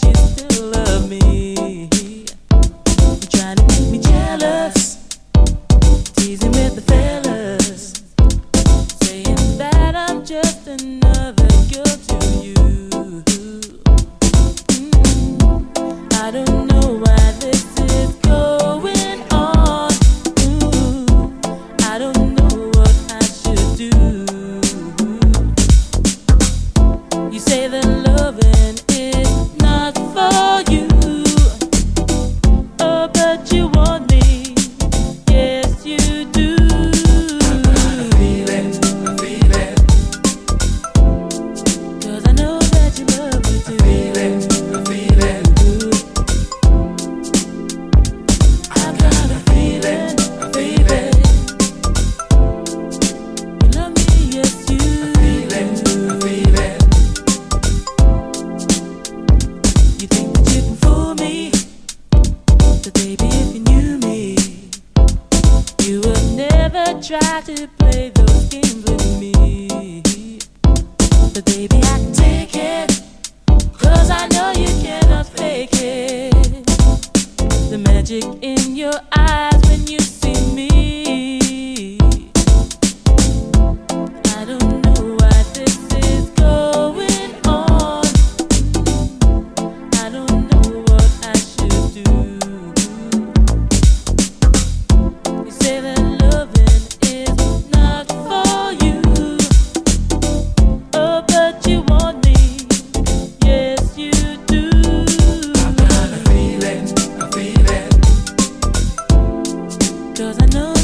that you still love me. You're trying to make me jealous, teasing with the fellas, saying that I'm just another girl to you. I don't know why this is going on. I don't know what I should do. You say that loving is not for you. Oh, but you want me. Yes, you do. I feel it, I feel it, 'cause I know that you love me too. I feel it, I feel it. Try to play those games with me, but baby I can take it, 'cause I know you cannot fake it. The magic in your eyes when you see me. I don't know why this is going on. I don't know what I should do. You say that I know